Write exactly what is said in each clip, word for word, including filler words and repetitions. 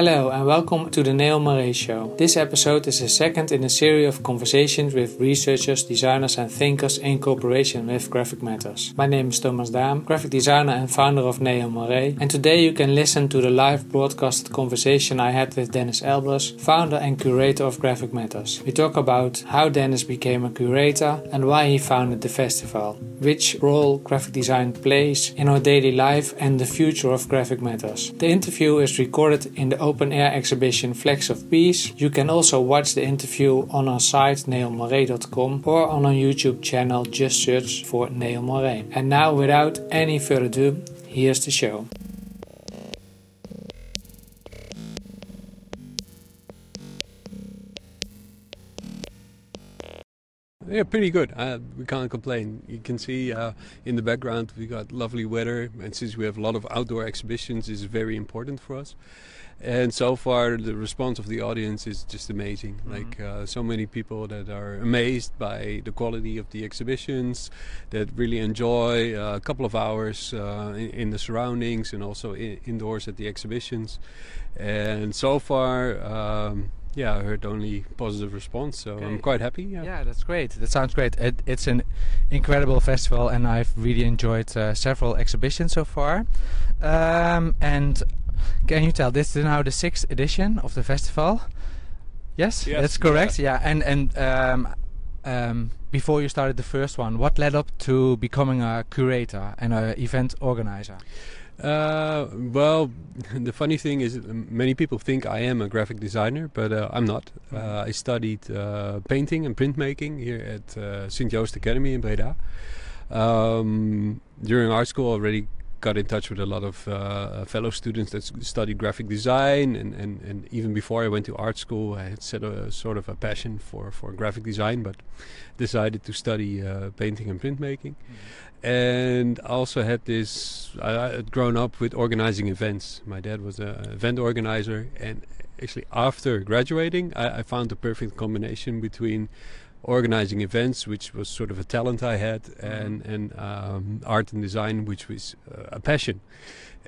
Hello and welcome to the Neon Moiré Show. This episode is the second in a series of conversations with researchers, designers and thinkers in cooperation with Graphic Matters. My name is Thomas Daem, graphic designer and founder of Neon Moiré, and today you can listen to the live broadcasted conversation I had with Dennis Elbers, founder and curator of Graphic Matters. We talk about how Dennis became a curator and why he founded the festival, which role graphic design plays in our daily life and the future of Graphic Matters. The interview is recorded in the open-air exhibition Flags of Peace. You can also watch the interview on our site neon moiré dot com or on our YouTube channel, just search for Neon Moiré. And now, without any further ado, here's the show. Yeah, pretty good. Uh, we can't complain. You can see uh, in the background we got lovely weather, and since we have a lot of outdoor exhibitions, it's very important for us. And so far, the response of the audience is just amazing. Mm-hmm. Like uh, so many people that are amazed by the quality of the exhibitions, that really enjoy uh, a couple of hours uh, in, in the surroundings and also in, indoors at the exhibitions. And so far. Um, Yeah, I heard only positive response, so okay. I'm quite happy. Yeah. yeah, that's great. That sounds great. It, it's an incredible festival, and I've really enjoyed uh, several exhibitions so far. Um, and can you tell, this is now the sixth edition of the festival? Yes, yes that's correct. Yeah, yeah. and and um, um, before you started the first one, what led up to becoming a curator and an event organizer? Uh, well, the funny thing is many people think I am a graphic designer, but uh, I'm not. Uh, I studied uh, painting and printmaking here at uh, Saint Joost Academy in Breda. Um, during art school I already got in touch with a lot of uh, fellow students that studied graphic design, and, and, and even before I went to art school I had set a sort of a passion for, for graphic design, but decided to study uh, painting and printmaking. Mm-hmm. And I also had this, I had grown up with organizing events. My dad was an event organizer, and actually after graduating I, I found the perfect combination between organizing events, which was sort of a talent I had, and, and um, art and design, which was uh, a passion.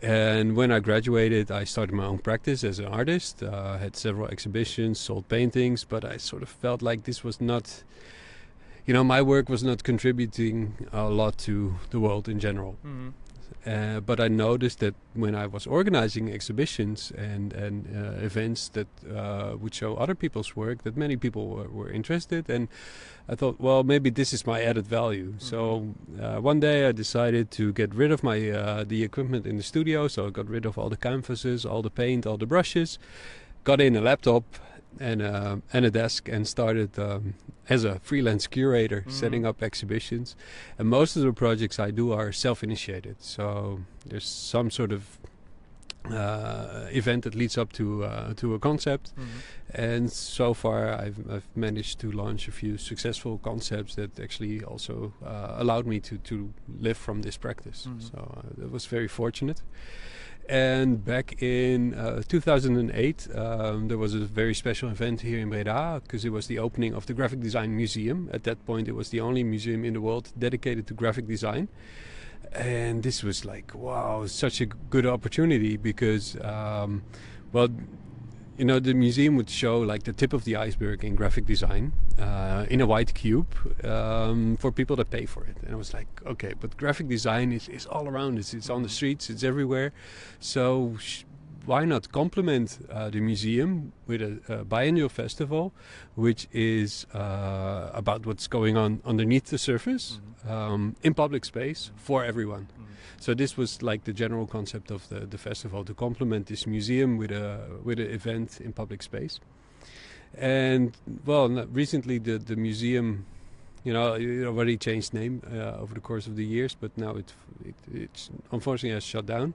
And when I graduated, I started my own practice as an artist. Uh, I had several exhibitions, sold paintings, but I sort of felt like this was not... You know, my work was not contributing a lot to the world in general. Mm-hmm. Uh, but I noticed that when I was organizing exhibitions and, and uh, events that uh, would show other people's work, that many people were, were interested. And I thought, well, maybe this is my added value. Mm-hmm. So uh, one day I decided to get rid of my uh, the equipment in the studio. So I got rid of all the canvases, all the paint, all the brushes, got in a laptop and uh, and a desk, and started um, as a freelance curator, mm. setting up exhibitions. And most of the projects I do are self-initiated, so there's some sort of uh, event that leads up to uh, to a concept, mm. and so far I've, I've managed to launch a few successful concepts that actually also uh, allowed me to, to live from this practice, mm. so uh, that was very fortunate. And back in uh, two thousand eight, um, there was a very special event here in Breda, because it was the opening of the Graphic Design Museum. At that point, it was the only museum in the world dedicated to graphic design. And this was like, wow, such a good opportunity, because, um, well, you know, the museum would show like the tip of the iceberg in graphic design uh, in a white cube um, for people that pay for it. And I was like, okay, but graphic design is, is all around us. It's on the streets, it's everywhere. So sh- why not complement uh, the museum with a, a biennial festival, which is uh, about what's going on underneath the surface, mm-hmm. um, in public space, for everyone. Mm-hmm. So this was like the general concept of the, the festival, to complement this museum with a with an event in public space. And well, recently the, the museum, you know, it already changed name uh, over the course of the years, but now it, it it's unfortunately has shut down.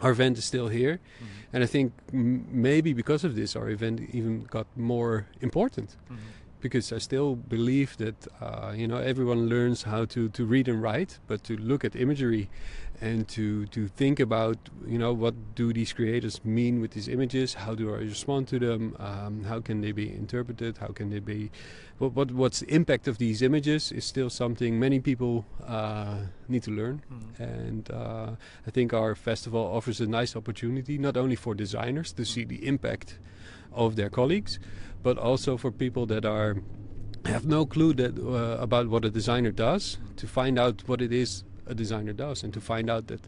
Our event is still here, mm-hmm. and I think m- maybe because of this, our event even got more important. Mm-hmm. because I still believe that uh, you know, everyone learns how to, to read and write, but to look at imagery and to, to think about, you know, what do these creators mean with these images? How do I respond to them? Um, how can they be interpreted? How can they be? What, what what's the impact of these images is still something many people uh, need to learn, mm-hmm. and uh, I think our festival offers a nice opportunity not only for designers to see the impact of their colleagues, but also for people that are have no clue that uh, about what a designer does, to find out what it is a designer does, and to find out that,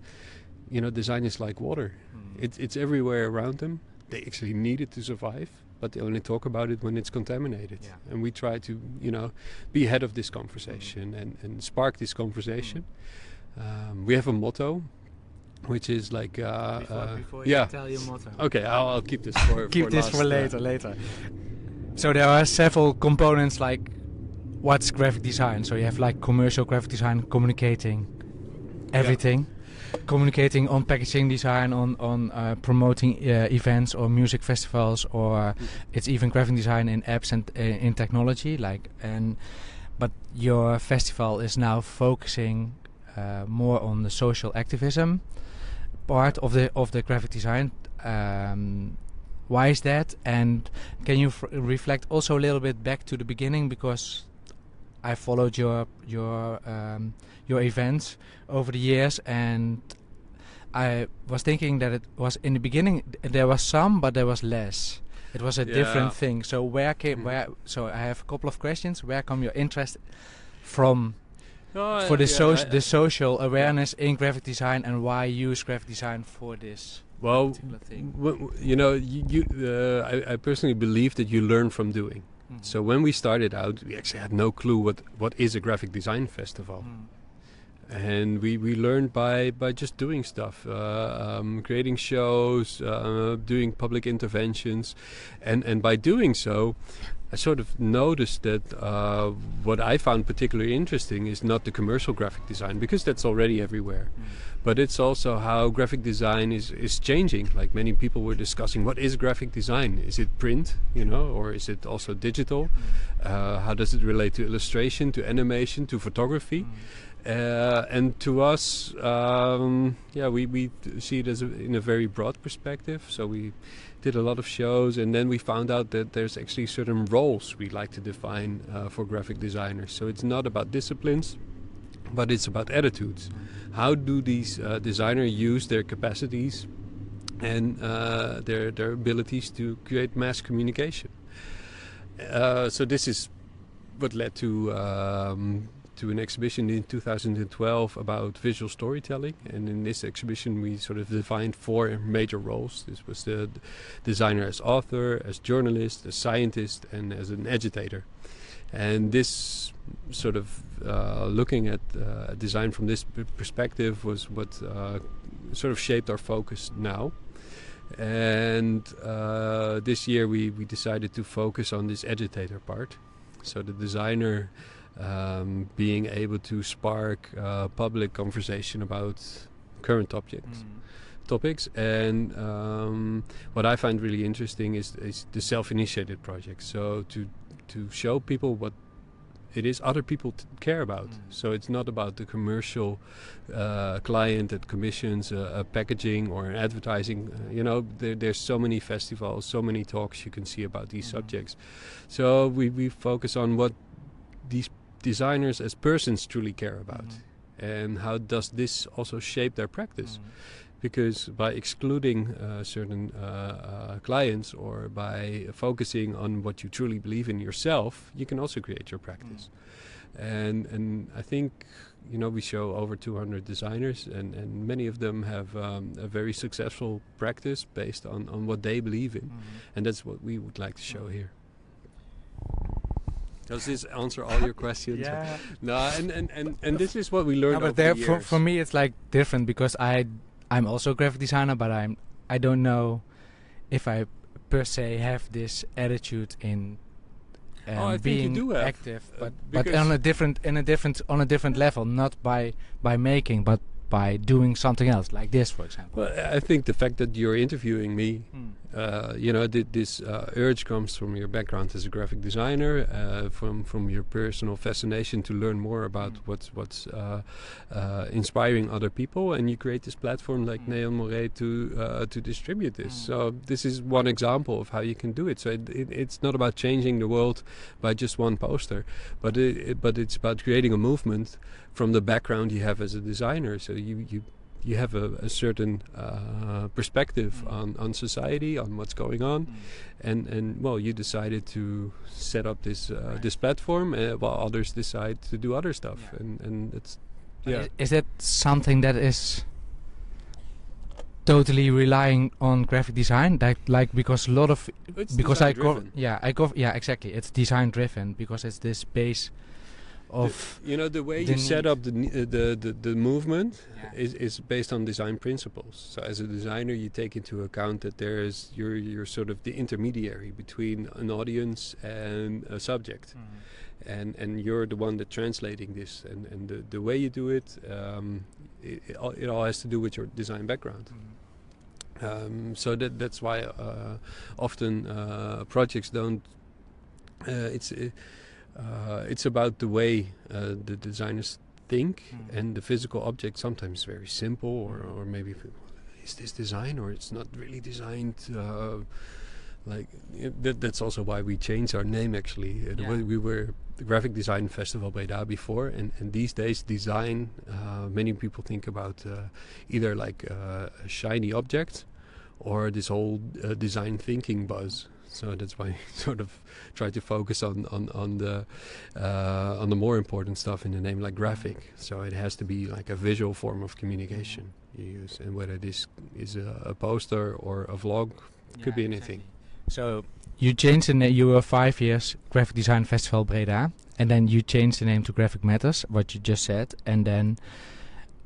you know, design is like water. Mm. It, it's everywhere around them. They actually need it to survive, but they only talk about it when it's contaminated. Yeah. And we try to, you know, be ahead of this conversation mm. and, and spark this conversation. Mm. Um, we have a motto, which is like uh, before, uh, before you yeah. tell your motto. Okay, I'll, I'll keep this for keep for this last, for later. Uh, later. So there are several components, like what's graphic design. So you have like commercial graphic design, communicating everything, yeah. communicating on packaging design, on on uh, promoting uh, events or music festivals, or mm. it's even graphic design in apps and uh, in technology. Like and but your festival is now focusing uh, more on the social activism part of the of the graphic design. Um, why is that, and can you f reflect also a little bit back to the beginning, because I followed your your um, your events over the years, and I was thinking that it was in the beginning there was some, but there was less. It was a yeah. different thing. So where came mm. where so I have a couple of questions. Where come your interest from? No, for the, yeah, soci the social awareness yeah. in graphic design, and why use graphic design for this well, particular thing? Well, you know, you, you, uh, I, I personally believe that you learn from doing. Mm-hmm. So when we started out, we actually had no clue what, what is a graphic design festival. Mm. And we, we learned by, by just doing stuff, uh, um, creating shows, uh, doing public interventions. And, and by doing so, I sort of noticed that uh, what I found particularly interesting is not the commercial graphic design, because that's already everywhere. Mm. But it's also how graphic design is, is changing. Like many people were discussing, what is graphic design? Is it print, you know, or is it also digital? Mm. Uh, how does it relate to illustration, to animation, to photography? Mm. Uh, and to us, um, yeah, we, we see it as a, in a very broad perspective. So we did a lot of shows, and then we found out that there's actually certain roles we like to define uh, for graphic designers. So it's not about disciplines, but it's about attitudes. How do these uh, designers use their capacities and uh, their, their abilities to create mass communication? Uh, so this is what led to... Um, to an exhibition in two thousand twelve about visual storytelling, and in this exhibition we sort of defined four major roles. This was the designer as author, as journalist, as scientist, and as an agitator. And this sort of uh, looking at uh, design from this perspective was what uh, sort of shaped our focus now. And uh, this year we, we decided to focus on this agitator part. So the designer Um, being able to spark uh, public conversation about current objects, mm. topics, and um, what I find really interesting is, is the self-initiated project. So to to show people what it is other people t care about. Mm. So it's not about the commercial uh, client that commissions a, a packaging or an advertising. Uh, you know, there, there's so many festivals, so many talks you can see about these mm. subjects. So we we focus on what these designers as persons truly care about, mm-hmm. and how does this also shape their practice, mm-hmm. because by excluding uh, certain uh, uh, clients, or by focusing on what you truly believe in yourself, you can also create your practice. Mm-hmm. and and I think, you know, we show over two hundred designers, and and many of them have um, a very successful practice based on on what they believe in, mm-hmm. and that's what we would like to show here. Does this answer all your questions? Yeah. No, and, and, and, and this is what we learned. No, but over the for, for me, it's like different, because I I'm also a graphic designer, but I'm I don't know if I per se have this attitude in um, oh, I being think you do have, active, but uh, but on a different in a different on a different level, not by by making, but by doing something else, like this, for example. Well, I think the fact that you're interviewing me mm. uh, you know, th this uh, urge comes from your background as a graphic designer, uh, from from your personal fascination to learn more about what's what's uh, uh, inspiring other people, and you create this platform like Neon Moiré to uh, to distribute this. So this is one example of how you can do it. So it, it, it's not about changing the world by just one poster, but it, it, but it's about creating a movement from the background you have as a designer. So you you. You have a, a certain uh, perspective mm. on, on society, on what's going on, mm. and and well, you decided to set up this uh, right. this platform, uh, while others decide to do other stuff, yeah. and and it's yeah. Is that something that is totally relying on graphic design, like like because a lot of it's because I yeah I yeah exactly it's design driven because it's this base. Of the, you know the way the you need. set up the, uh, the the the movement yeah. is is based on design principles. So as a designer, you take into account that there is you're you're sort of the intermediary between an audience and a subject, mm-hmm. and and you're the one that translating this. And and the the way you do it, um, it, it, all, it all has to do with your design background. Mm-hmm. Um, so that that's why uh, often uh, projects don't. Uh, it's. Uh, Uh, it's about the way uh, the designers think, mm. and the physical object sometimes very simple, or, or maybe is this design or it's not really designed. Uh, like that, that's also why we changed our name. Actually, uh, the yeah. way we were the Graphic Design Festival Breda before, and, and these days design. Uh, many people think about uh, either like uh, a shiny object, or this whole uh, design thinking buzz. So that's why I sort of try to focus on on on the uh, on the more important stuff in the name, like graphic. So it has to be like a visual form of communication you use, and whether this is a, a poster or a vlog, yeah, could be anything. Exactly. So you changed the name. You were five years Graphic Design Festival Breda, and then you changed the name to Graphic Matters, what you just said, and then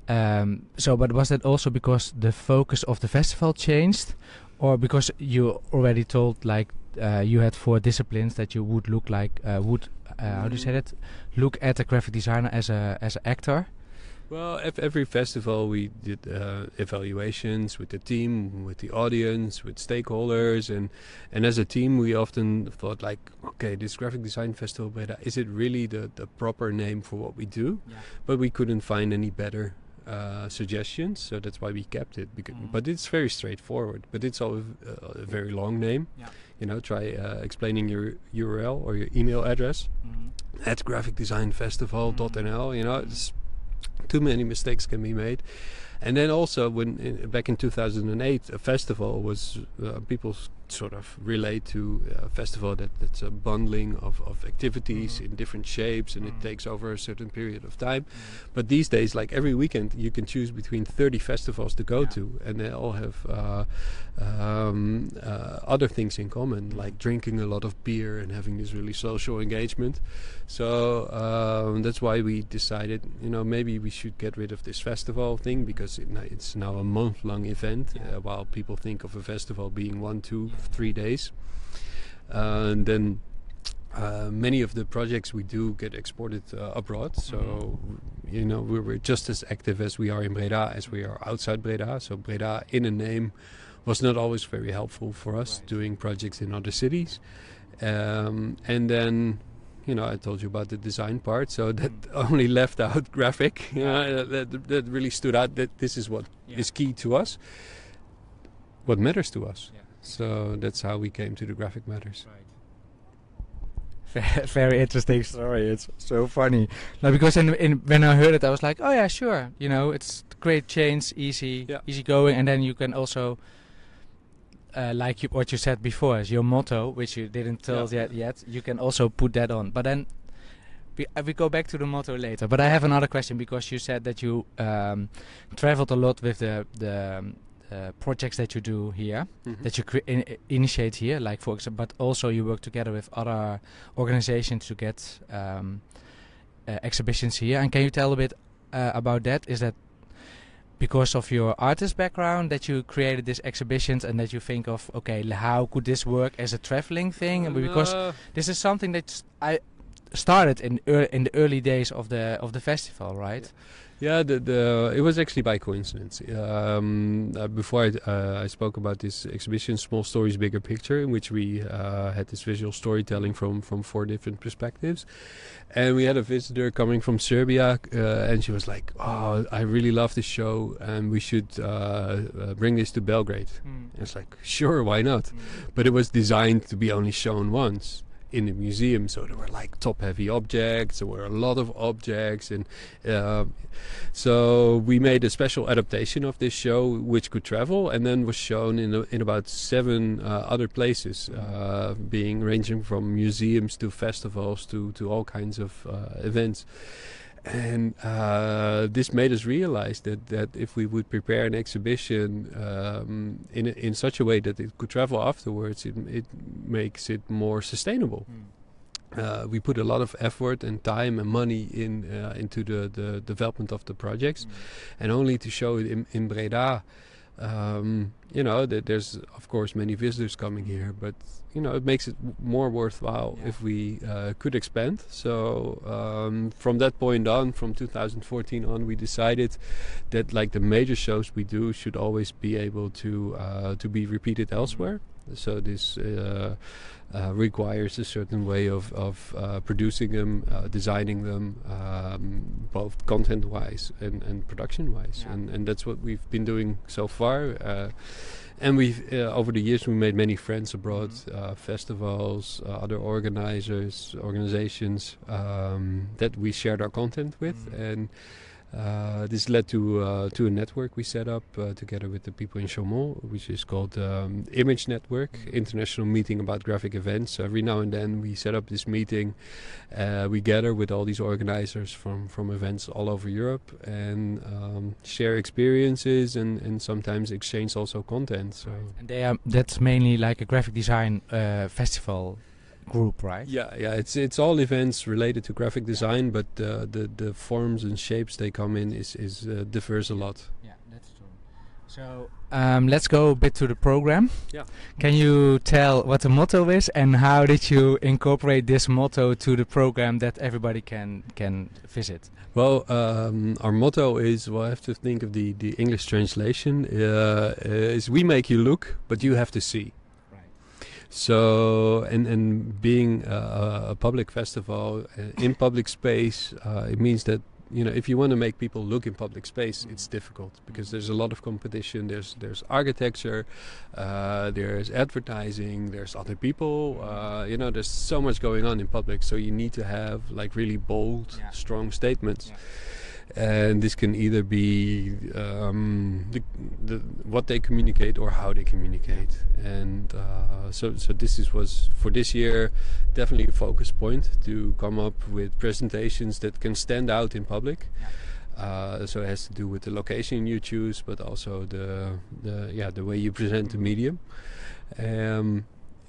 um, so. But was that also because the focus of the festival changed? Or because you already told, like, uh, you had four disciplines that you would look like, uh, would, uh, mm. how do you say that? Look at a graphic designer as a as an actor? Well, at every festival we did uh, evaluations with the team, with the audience, with stakeholders, and, and as a team we often thought, like, okay, this Graphic Design Festival Breda, is it really the, the proper name for what we do? Yeah. But we couldn't find any better Uh, suggestions, so that's why we kept it. Because mm. but it's very straightforward. But it's all uh, a very long name. Yeah. You know, try uh, explaining your U R L or your email address mm. at graphic design festival dot n l. Mm. You know, it's too many mistakes can be made. And then also, when in, back in two thousand eight, a festival was uh, people sort of relate to a festival that that's a bundling of, of activities mm. in different shapes, and mm. it takes over a certain period of time. Mm. But these days, like every weekend, you can choose between thirty festivals to go yeah. to, and they all have uh, um, uh, other things in common, mm. like drinking a lot of beer and having this really social engagement. So um, that's why we decided, you know, maybe we should get rid of this festival thing, because It, it's now a month-long event, yeah. uh, while people think of a festival being one, two, yeah. three days. Uh, and then uh, many of the projects we do get exported uh, abroad, so mm-hmm. you know we we're just as active as we are in Breda as we are outside Breda. So Breda in a name was not always very helpful for us, right. doing projects in other cities, um, and then. You know, I told you about the design part, so that mm. only left out graphic. You know, that, that really stood out. That this is what yeah. is key to us, what matters to us. Yeah. So that's how we came to the Graphic Matters. Right. Very interesting story. It's so funny. No, because in, in, when I heard it, I was like, oh yeah, sure. You know, it's great change, easy, yeah. easy going, and then you can also. Uh, like you, what you said before is your motto, which you didn't tell yep. yet, yet. You can also put that on. But then we, uh, we go back to the motto later. But I have another question, because you said that you um, traveled a lot with the the um, uh, projects that you do here, mm-hmm. that you cre in, uh, initiate here, like for example. But also you work together with other organizations to get um, uh, exhibitions here. And can you tell a bit uh, about that? Is that because of your artist background that you created these exhibitions, and that you think of, okay, how could this work as a traveling thing? Uh, because this is something that I started in er, in the early days of the of the festival, right? Yeah, yeah the, the it was actually by coincidence. Um, uh, before I, uh, I spoke about this exhibition, Small Stories, Bigger Picture, in which we uh, had this visual storytelling from from four different perspectives, and we had a visitor coming from Serbia, uh, and she was like, "Oh, I really love this show, and we should uh, uh, bring this to Belgrade." Mm. And it's like, sure, why not? Mm. But it was designed to be only shown once in the museum, so there were like top heavy objects, there were a lot of objects, and uh, so we made a special adaptation of this show which could travel and then was shown in, a, in about seven uh, other places, uh, being ranging from museums to festivals to, to all kinds of uh, events. And uh, this made us realize that, that if we would prepare an exhibition um, in, in such a way that it could travel afterwards, it, it makes it more sustainable. Mm. Uh, we put a lot of effort and time and money in uh, into the, the development of the projects, mm. and only to show it in, in Breda. Um, you know, that there's of course many visitors coming here, but you know, it makes it more worthwhile yeah. if we uh, could expand. So um, from that point on, from two thousand fourteen on, we decided that like the major shows we do should always be able to uh, to be repeated elsewhere. So this uh, uh, requires a certain way of, of uh, producing them, uh, designing them, um, both content-wise and, and production-wise. Yeah. And, and that's what we've been doing so far. Uh, and we've uh, over the years we made many friends abroad, mm-hmm. uh, festivals, uh, other organizers, organizations um, that we shared our content with. Mm-hmm. and. Uh, this led to uh, to a network we set up uh, together with the people in Chaumont, which is called um, Image Network, international meeting about graphic events. So every now and then we set up this meeting. Uh, we gather with all these organizers from, from events all over Europe and um, share experiences and, and sometimes exchange also content. So right. And they are, that's mainly like a graphic design uh, festival group, right? Yeah, yeah. It's it's all events related to graphic design, yeah. but uh, the the forms and shapes they come in is is uh, differs a lot. Yeah, that's true. So um, let's go a bit to the program. Yeah. Can you tell what the motto is and how did you incorporate this motto to the program that everybody can can visit? Well, um, our motto is. Well, I have to think of the the English translation. Uh, is we make you look, but you have to see. So and and being uh, a public festival uh, in public space, uh, it means that you know if you want to make people look in public space, mm-hmm. it's difficult because there's a lot of competition. There's there's architecture, uh, there's advertising, there's other people. Uh, you know, there's so much going on in public. So you need to have like really bold, yeah. strong statements. Yeah. And this can either be um, the, the, what they communicate or how they communicate. And uh, so, so this is, was for this year definitely a focus point to come up with presentations that can stand out in public. Yeah. Uh, so it has to do with the location you choose, but also the, the yeah the way you present the medium. Um,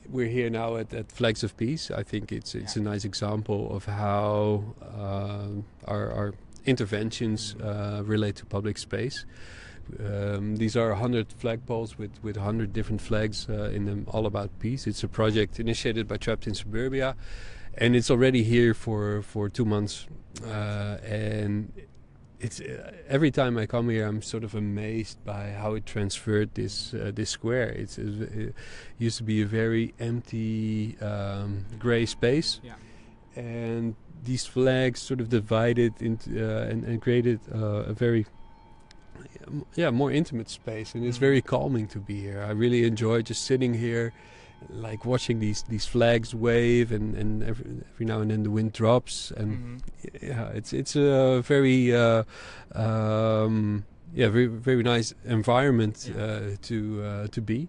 We're here now at, at Flags of Peace. I think it's it's yeah. a nice example of how uh, our, our interventions uh, relate to public space. Um, these are one hundred flagpoles with, with one hundred different flags uh, in them, all about peace. It's a project initiated by Trapped in Suburbia, and it's already here for, for two months. Uh, and it's uh, every time I come here, I'm sort of amazed by how it transferred this uh, this square. It's, it used to be a very empty um, grey space. Yeah. And these flags sort of divided into uh, and, and created uh, a very yeah more intimate space, and it's very calming to be here. I really enjoy just sitting here, like watching these these flags wave, and and every, every now and then the wind drops, and mm-hmm. yeah, it's it's a very uh, um, yeah very very nice environment yeah. uh, to uh, to be.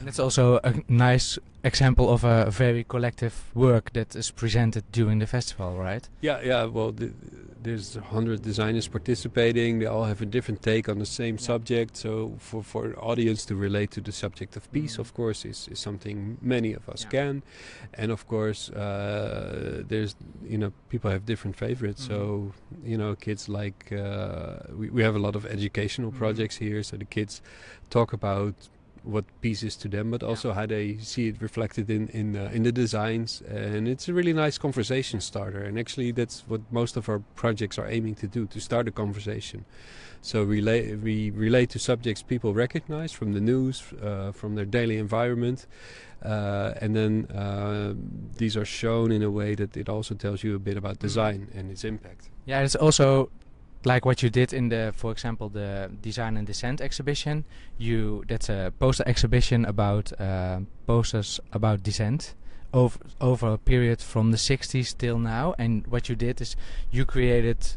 And it's also a nice example of a very collective work that is presented during the festival, right? Yeah, yeah. Well, the, there's one hundred designers participating. They all have a different take on the same yeah. subject. So for, for an audience to relate to the subject of peace, mm. of course, is, is something many of us yeah. can. And of course, uh, there's, you know, people have different favorites. Mm. So, you know, kids like, uh, we, we have a lot of educational mm. projects here. So the kids talk about what peace is to them, but also yeah. how they see it reflected in in, uh, in the designs. And it's a really nice conversation starter. And actually, that's what most of our projects are aiming to do, to start a conversation. So relate, we relate to subjects people recognize from the news, uh, from their daily environment. Uh, and then uh, these are shown in a way that it also tells you a bit about design and its impact. Yeah, it's also like what you did in the, for example, the Design and Dissent exhibition. You that's a poster exhibition about uh, posters about dissent over over a period from the sixties till now. And what you did is you created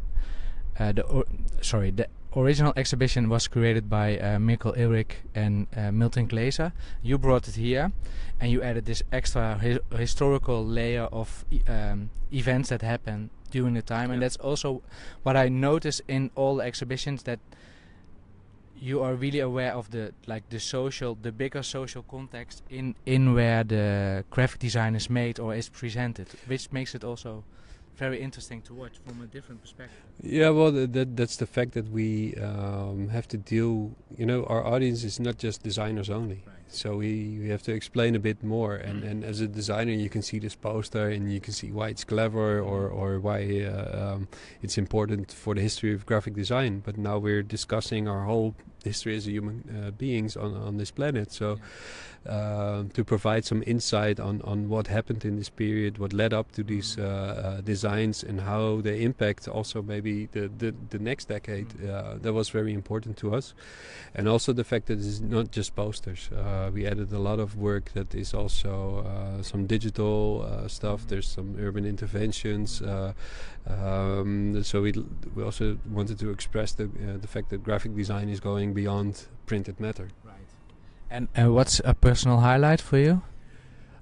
uh, the or, sorry the. original exhibition was created by uh, Mikkel Ehrlich and uh, Milton Glaser. You brought it here and you added this extra hi historical layer of e um, events that happened during the time. Yeah. And that's also what I noticed in all the exhibitions, that you are really aware of the like the social, the bigger social context in, in where the graphic design is made or is presented, which makes it also very interesting to watch from a different perspective. Yeah, well, th that that's the fact that we um, have to deal, you know, our audience is not just designers only. Right. So we, we have to explain a bit more. And, mm. and as a designer, you can see this poster and you can see why it's clever or, or why uh, um, it's important for the history of graphic design. But now we're discussing our whole history as human uh, beings on, on this planet. So yeah. uh, to provide some insight on, on what happened in this period, what led up to these mm. uh, uh, designs, and how they impact also maybe the the, the next decade, uh, that was very important to us. And also the fact that it's not just posters, uh, we added a lot of work that is also uh, some digital uh, stuff. There's some urban interventions, uh, um, so we, we also wanted to express the, uh, the fact that graphic design is going beyond printed matter. Right. And uh, what's a personal highlight for you?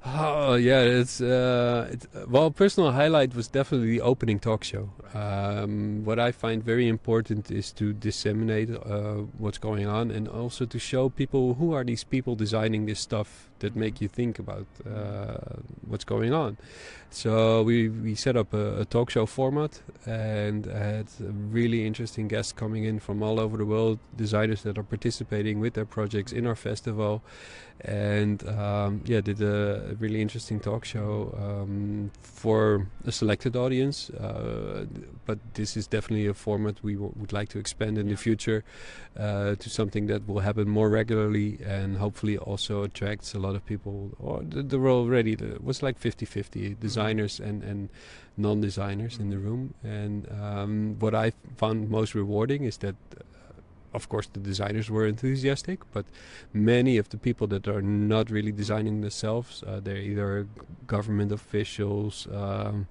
Oh yeah, it's, uh, it's uh, well, personal highlight was definitely the opening talk show. Um, what I find very important is to disseminate uh, what's going on, and also to show people who are these people designing this stuff that make you think about uh, what's going on. So we, we set up a, a talk show format and had really interesting guests coming in from all over the world, designers that are participating with their projects in our festival. And um, yeah, did a really interesting talk show um, for a selected audience, uh, but this is definitely a format we w would like to expand in the future uh, to something that will happen more regularly and hopefully also attracts a lot of people. Or th there were already the, was like fifty fifty designers and and non-designers in the room. And um, what I found most rewarding is that. Of course, the designers were enthusiastic, but many of the people that are not really designing themselves, uh, they're either government officials, um,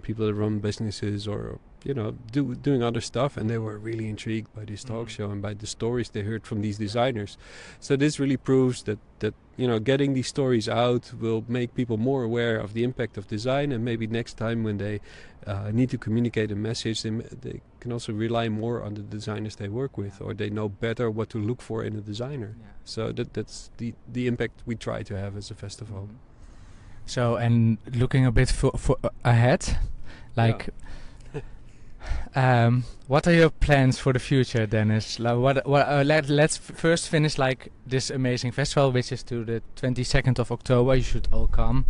people that run businesses, or, you know, do, doing other stuff. And they were really intrigued by this talk show and by the stories they heard from these designers. So this really proves that, that you know, getting these stories out will make people more aware of the impact of design. And maybe next time when they uh, need to communicate a message, they, they can also rely more on the designers they work with, or they know better what to look for in a designer. Yeah. So that, that's the, the impact we try to have as a festival. So, and looking a bit for, for ahead, like... Yeah. Um, what are your plans for the future, Dennis? Like what, what, uh, let, let's first finish like this amazing festival, which is to the twenty-second of October. You should all come.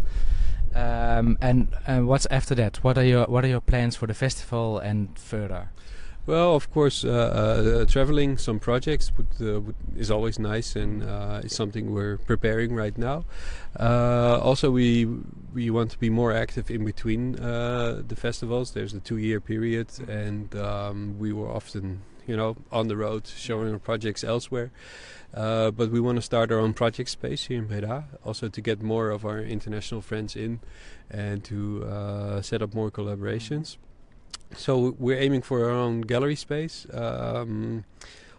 Um, and and what's after that? What are your what are your plans for the festival and further? Well, of course, uh, uh, traveling some projects would, uh, would is always nice, and uh, is something we're preparing right now. Uh, also, we we want to be more active in between uh, the festivals. There's a two-year period, and um, we were often, you know, on the road showing our projects elsewhere. Uh, but we want to start our own project space here in Breda, also to get more of our international friends in, and to uh, set up more collaborations. So we're aiming for our own gallery space, um,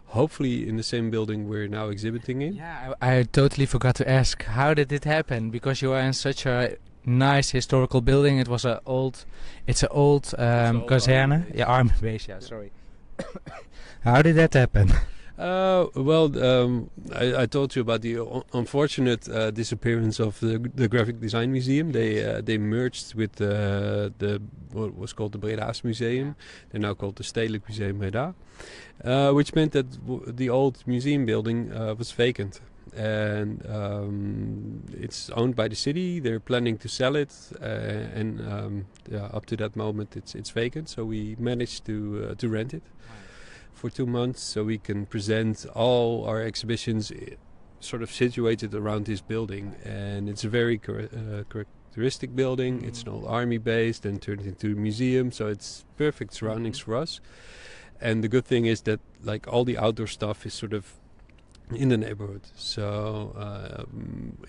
hopefully in the same building we're now exhibiting in. Yeah, I, I totally forgot to ask, how did it happen? Because you are in such a nice historical building. It was an old, it's an old um, kazerne, yeah, army base. Yeah, sorry. How did that happen? Uh, well, um, I, I told you about the un unfortunate uh, disappearance of the, the Graphic Design Museum. They uh, they merged with uh, the what was called the Breda's Museum. They're now called the Stedelijk Museum Breda, uh, which meant that w the old museum building uh, was vacant. and um, it's owned by the city. They're planning to sell it, uh, and um, yeah, up to that moment it's it's vacant. So we managed to uh, to rent it for two months, so we can present all our exhibitions sort of situated around this building. And it's a very cor- uh, characteristic building. Mm-hmm. It's an old army base, then turned into a museum, so it's perfect surroundings mm-hmm. for us. And the good thing is that, like, all the outdoor stuff is sort of in the neighborhood. So uh,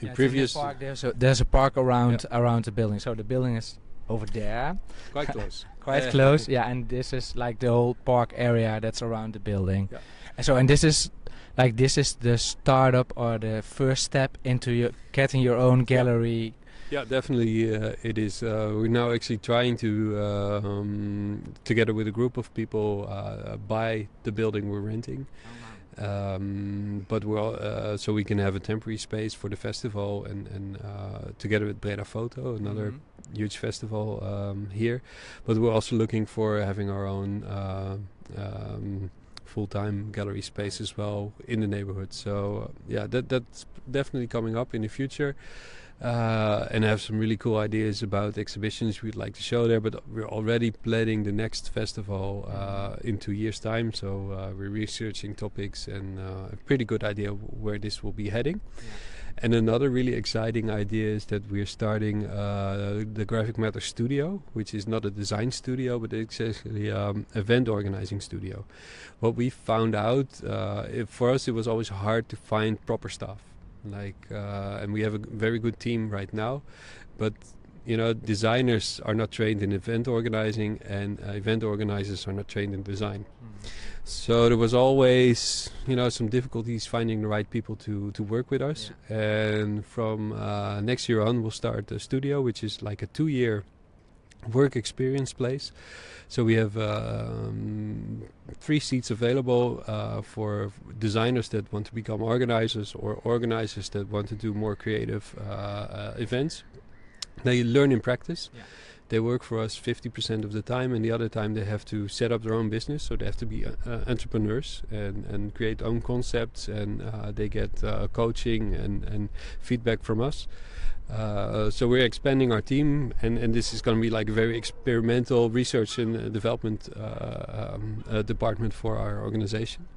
in yeah, previous in the park, there's a, there's a park around yeah. around the building. So the building is over there, quite close, quite yeah. close. Yeah, and this is like the whole park area that's around the building. Yeah. And so and this is like this is the startup or the first step into your getting your own gallery. Yeah. Yeah, definitely uh, it is. Uh, we're now actually trying to, uh, um, together with a group of people, uh, buy the building we're renting. Oh, wow. um, but we're all, uh, so we can have a temporary space for the festival, and, and uh, together with Breda Photo, another mm-hmm. huge festival um, here. But we're also looking for having our own uh, um, full-time gallery space as well in the neighborhood. So uh, yeah, that that's definitely coming up in the future. Uh, and have some really cool ideas about exhibitions we'd like to show there, but we're already planning the next festival uh, in two years' time. So uh, we're researching topics and uh, a pretty good idea w- where this will be heading. Yeah. And another really exciting idea is that we're starting uh, the Graphic Matters studio, which is not a design studio, but it's actually um, event organizing studio. What we found out, uh, it, for us it was always hard to find proper staff. Like uh, and we have a g- very good team right now, but you know, designers are not trained in event organizing, and uh, event organizers are not trained in design. Mm. So there was always, you know, some difficulties finding the right people to to work with us. Yeah. And from uh, next year on, we'll start a studio, which is like a two-year work experience place. So we have um, three seats available uh, for designers that want to become organizers, or organizers that want to do more creative uh, uh, events. They learn in practice. Yeah. They work for us fifty percent of the time, and the other time they have to set up their own business. So they have to be uh, uh, entrepreneurs and, and create own concepts, and uh, they get uh, coaching and, and feedback from us. Uh, so we're expanding our team, and, and this is going to be like a very experimental research and uh, development uh, um, uh, department for our organization.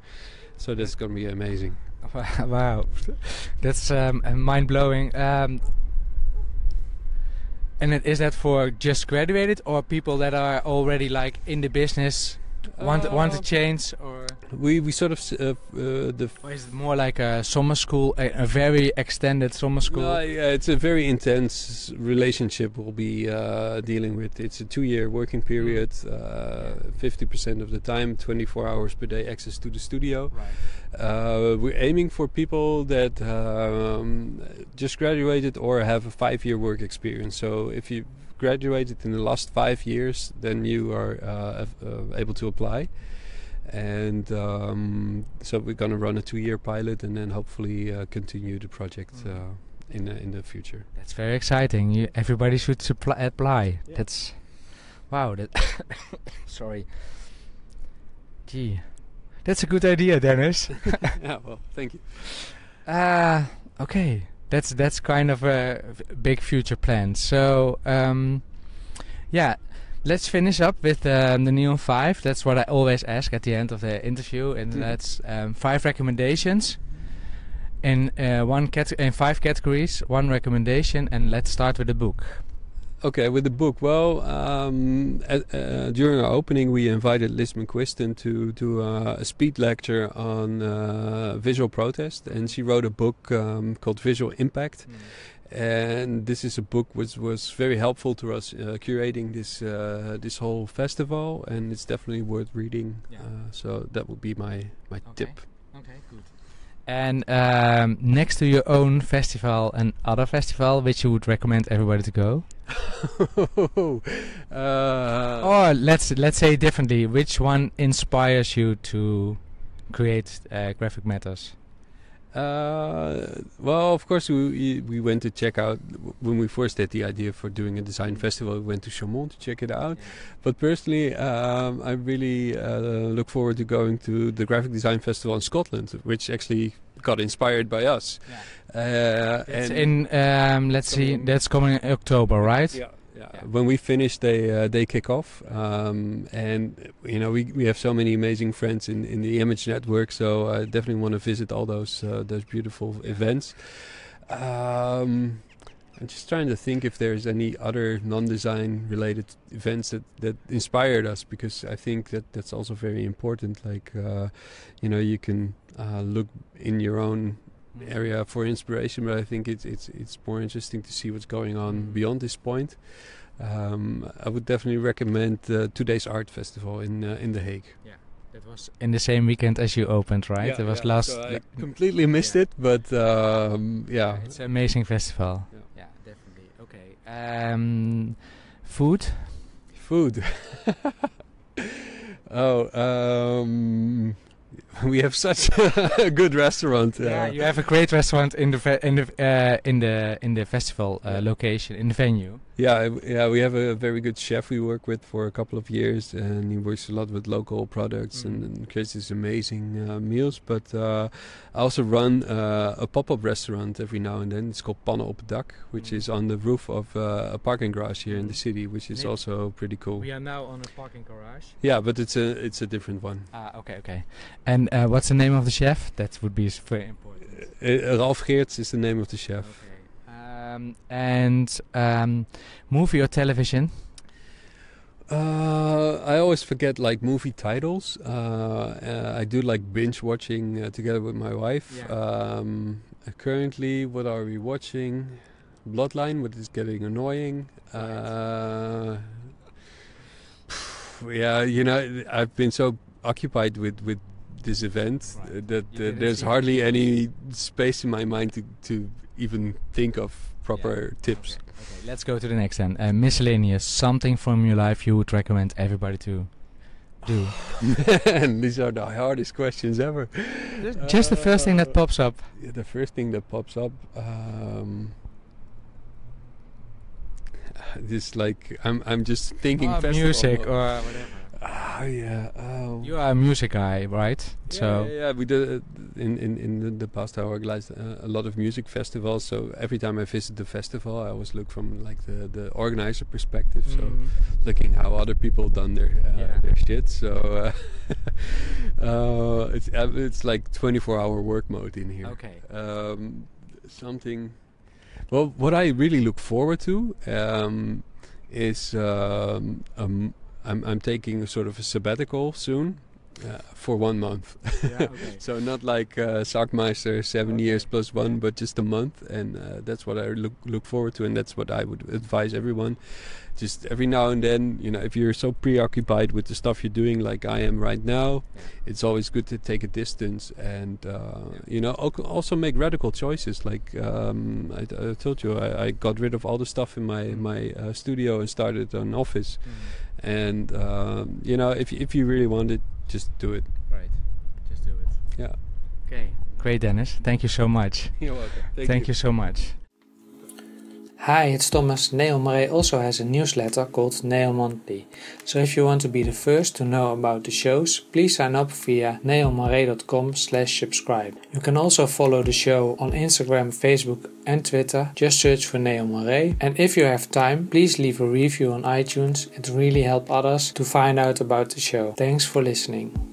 So that's going to be amazing. Wow, that's um, mind-blowing. Um, and it, is that for just graduated, or people that are already like in the business? Want uh, want to change, or we we sort of uh, uh, the or is it more like a summer school, a, a very extended summer school? No, yeah, it's a very intense relationship we'll be uh, dealing with. It's a two-year working period, fifty uh, percent of the time, twenty-four hours per day access to the studio. Right. Uh, we're aiming for people that um, just graduated or have a five-year work experience. So if you graduated in the last five years, then you are uh, uh, able to apply. And um, so we're going to run a two-year pilot, and then hopefully uh, continue the project uh, in the, in the future. That's very exciting. You, everybody should suppli- apply. Yeah. That's wow. That sorry. Gee, that's a good idea, Dennis. Yeah. Well, thank you. Uh okay. That's that's kind of a big future plan. So, um, yeah, let's finish up with um, the Neon Five. That's what I always ask at the end of the interview, and mm-hmm. that's um, five recommendations in uh, one cat in five categories, one recommendation, and let's start with the book. Okay, with the book. Well, um, at, uh, during our opening, we invited Liz McQuiston to do uh, a speed lecture on uh, visual protest, and she wrote a book um, called Visual Impact. Mm. And this is a book which was very helpful to us uh, curating this uh, this whole festival, and it's definitely worth reading. Yeah. Uh, so that would be my my okay. tip. Okay, good. And um, next to your own festival and other festival, which you would recommend everybody to go? uh, or let's let's say differently, which one inspires you to create uh, Graphic Matters? Uh, well, of course, we we went to check out when we first had the idea for doing a design festival. We went to Chaumont to check it out. Yeah. But personally, um, I really uh, look forward to going to the Graphic Design Festival in Scotland, which actually got inspired by us. Yeah. Uh, and in um, let's see, that's coming in October, right? Yeah. Yeah. When we finish, they uh, they kick off, um, and you know we we have so many amazing friends in in the Image Network. So I definitely want to visit all those uh, those beautiful events. Um, I'm just trying to think if there's any other non-design related events that, that inspired us, because I think that that's also very important. Like, uh, you know, you can uh, look in your own area for inspiration, but I think it's it's it's more interesting to see what's going on beyond this point. Um, I would definitely recommend uh, two days art festival in uh, in The Hague. Yeah, that was in the same weekend as you opened, right? Yeah, it was yeah. last. So I completely missed yeah. it, but um, yeah, it's an amazing festival. Yeah, yeah definitely. Okay, um, food. Food. oh. Um, We have such a good restaurant. Yeah, uh, you have a great restaurant in the in the uh, in the in the festival uh, location, in the venue. Yeah, yeah, we have a very good chef we work with for a couple of years, and he works a lot with local products mm. and, and creates these amazing uh, meals. But uh, I also run uh, a pop-up restaurant every now and then. It's called Pannen op dak, which mm. is on the roof of uh, a parking garage here in the city, which is Maybe. also pretty cool. We are now on a parking garage. Yeah, but it's a it's a different one. Ah, okay, okay. And uh, what's the name of the chef? That would be very important. Uh, uh, Ralf Geerts is the name of the chef. Okay. Um, and um, movie or television? Uh, I always forget like movie titles. Uh, uh, I do like binge watching uh, together with my wife. Yeah. Um, uh, currently, what are we watching? Bloodline, which is getting annoying. Right. Uh, yeah, you know, I've been so occupied with with. this event right. uh, that uh, there's hardly any space in my mind to, to even think of proper yeah. tips. Okay. Okay. Let's go to the next one. Uh, miscellaneous, something from your life you would recommend everybody to do. Man, these are the hardest questions ever. Just uh, the first thing that pops up. Yeah, the first thing that pops up. Um, this like I'm I'm just thinking. Oh, music or uh, whatever. Oh, yeah. Oh. You are a music guy, right? Yeah, so yeah, yeah. we did uh, in in in the, the past. I organized uh, a lot of music festivals. So every time I visit the festival, I always look from like the, the organizer perspective. Mm-hmm. So looking how other people done their uh, yeah. their shit. So uh, uh, it's uh, it's like twenty-four hour work mode in here. Okay. Um, something. Well, what I really look forward to um, is um, um, I'm I'm taking a sort of a sabbatical soon, uh, for one month. Yeah, okay. So not like uh, Sagmeister seven okay. years plus one, yeah. but just a month, and uh, that's what I look look forward to, and that's what I would advise everyone. Just every now and then, you know, if you're so preoccupied with the stuff you're doing, like I am right now, yeah. it's always good to take a distance and uh, yeah. you know also make radical choices. Like um, I, I told you, I, I got rid of all the stuff in my mm-hmm. my uh, studio and started an office. Mm-hmm. And um, you know, if if you really want it, just do it. Right, just do it. Yeah. Okay. Great, Dennis. Thank you so much. You're welcome. Thank, Thank you. you so much. Hi, it's Thomas. Neon Moiré also has a newsletter called Neon Monthly. So if you want to be the first to know about the shows, please sign up via neon moiré dot com slash subscribe. You can also follow the show on Instagram, Facebook and Twitter. Just search for Neon Moiré. And if you have time, please leave a review on iTunes. It really helps others to find out about the show. Thanks for listening.